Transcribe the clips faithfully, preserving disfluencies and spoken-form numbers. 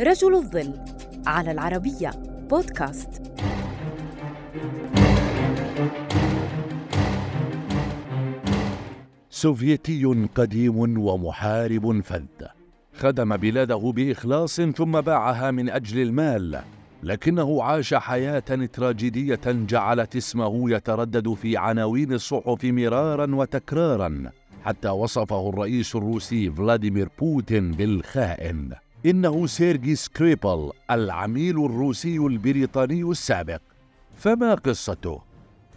رجل الظل على العربية بودكاست. سوفيتي قديم ومحارب فذ خدم بلاده بإخلاص ثم باعها من أجل المال، لكنه عاش حياة تراجيدية جعلت اسمه يتردد في عناوين الصحف مراراً وتكراراً، حتى وصفه الرئيس الروسي فلاديمير بوتين بالخائن. إنه سيرغي سكريبال، العميل الروسي البريطاني السابق. فما قصته؟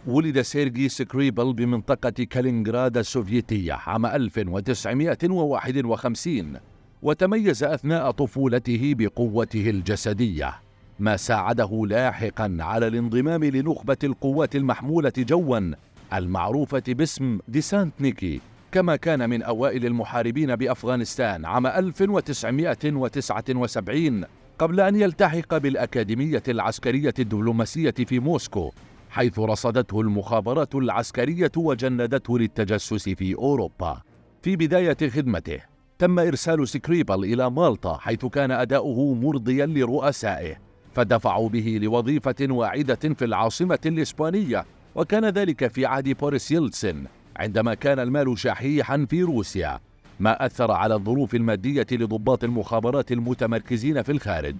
ولد سيرغي سكريبال بمنطقة كالينغراد السوفيتية عام ألف وتسعمائة وواحد وخمسين، وتميز أثناء طفولته بقوته الجسدية، ما ساعده لاحقاً على الانضمام لنخبة القوات المحمولة جواً المعروفة باسم ديسانتنيكي، كما كان من أوائل المحاربين بأفغانستان عام ألف وتسعمائة وتسعة وسبعين، قبل أن يلتحق بالأكاديمية العسكرية الدبلوماسية في موسكو، حيث رصدته المخابرات العسكرية وجندته للتجسس في أوروبا. في بداية خدمته تم إرسال سكريبال إلى مالطا، حيث كان أداؤه مرضياً لرؤسائه، فدفعوا به لوظيفة واعدة في العاصمة الإسبانية، وكان ذلك في عهد بوريس يلتسين عندما كان المال شحيحاً في روسيا، ما أثر على الظروف المادية لضباط المخابرات المتمركزين في الخارج،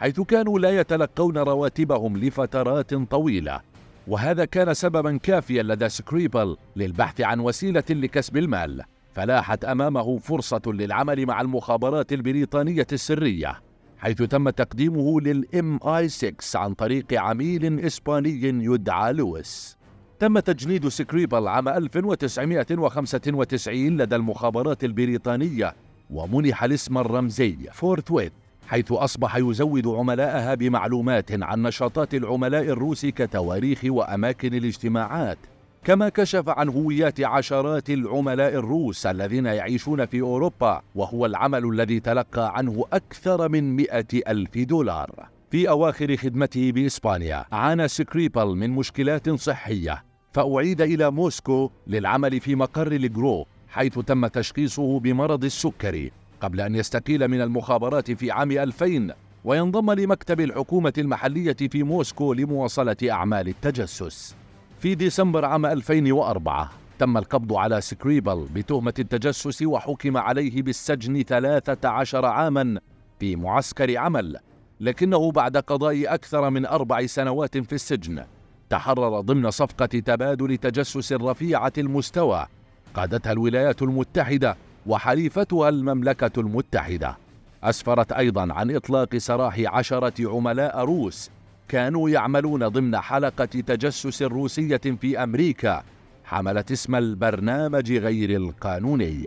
حيث كانوا لا يتلقون رواتبهم لفترات طويلة، وهذا كان سبباً كافياً لدى سكريبال للبحث عن وسيلة لكسب المال. فلاحت أمامه فرصة للعمل مع المخابرات البريطانية السرية، حيث تم تقديمه للإم آي ستة عن طريق عميل إسباني يدعى لويس. تم تجنيد سكريبال عام ألف وتسعمائة وخمسة وتسعين لدى المخابرات البريطانية، ومنح الاسم الرمزي فورثويث، حيث أصبح يزود عملاءها بمعلومات عن نشاطات العملاء الروس كتواريخ وأماكن الاجتماعات، كما كشف عن هويات عشرات العملاء الروس الذين يعيشون في أوروبا، وهو العمل الذي تلقى عنه أكثر من مئة ألف دولار. في أواخر خدمته بإسبانيا عانى سكريبال من مشكلات صحية، فأعيد إلى موسكو للعمل في مقر الجرو، حيث تم تشخيصه بمرض السكري، قبل أن يستقيل من المخابرات في عام ألفين وينضم لمكتب الحكومة المحلية في موسكو لمواصلة أعمال التجسس. في ديسمبر عام ألفين وأربعة تم القبض على سكريبال بتهمة التجسس، وحكم عليه بالسجن ثلاثة عشر عاماً في معسكر عمل، لكنه بعد قضاء أكثر من أربع سنوات في السجن تحرر ضمن صفقة تبادل تجسس رفيعة المستوى قادتها الولايات المتحدة وحليفتها المملكة المتحدة، أسفرت أيضاً عن إطلاق سراح عشرة عملاء روس كانوا يعملون ضمن حلقة تجسس روسية في أمريكا حملت اسم البرنامج غير القانوني.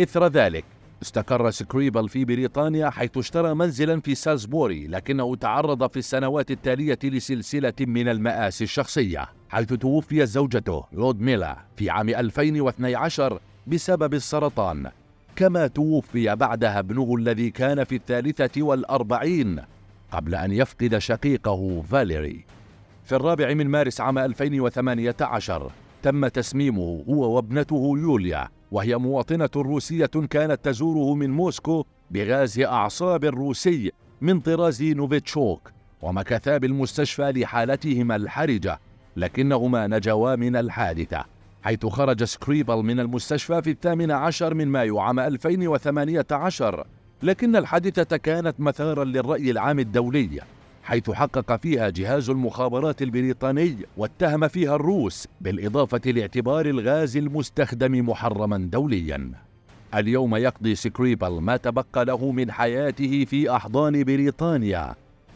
إثر ذلك استقر سكريبال في بريطانيا، حيث اشترى منزلا في سالزبوري، لكنه تعرض في السنوات التالية لسلسلة من المآسي الشخصية، حيث توفي زوجته لودميلا في عام ألفين واثني عشر بسبب السرطان، كما توفي بعدها ابنه الذي كان في الثالثة والأربعين قبل أن يفقد شقيقه فاليري. في الرابع من مارس عام ألفين وثمانية عشر تم تسميمه هو وابنته يوليا، وهي مواطنة روسية كانت تزوره من موسكو، بغاز أعصاب روسي من طراز نوفيتشوك، ومكثا بالمستشفى لحالتهما الحرجة، لكنهما نجوا من الحادثة، حيث خرج سكريبال من المستشفى في الثامن عشر من مايو عام ألفين وثمانية عشر، لكن الحادثة كانت مثاراً للرأي العام الدولي، حيث حقق فيها جهاز المخابرات البريطاني واتهم فيها الروس، بالإضافة لاعتبار الغاز المستخدم محرماً دولياً. اليوم يقضي سكريبال ما تبقى له من حياته في أحضان بريطانيا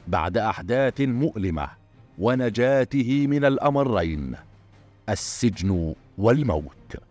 بعد أحداث مؤلمة، ونجاته من الأمرين: السجن والموت.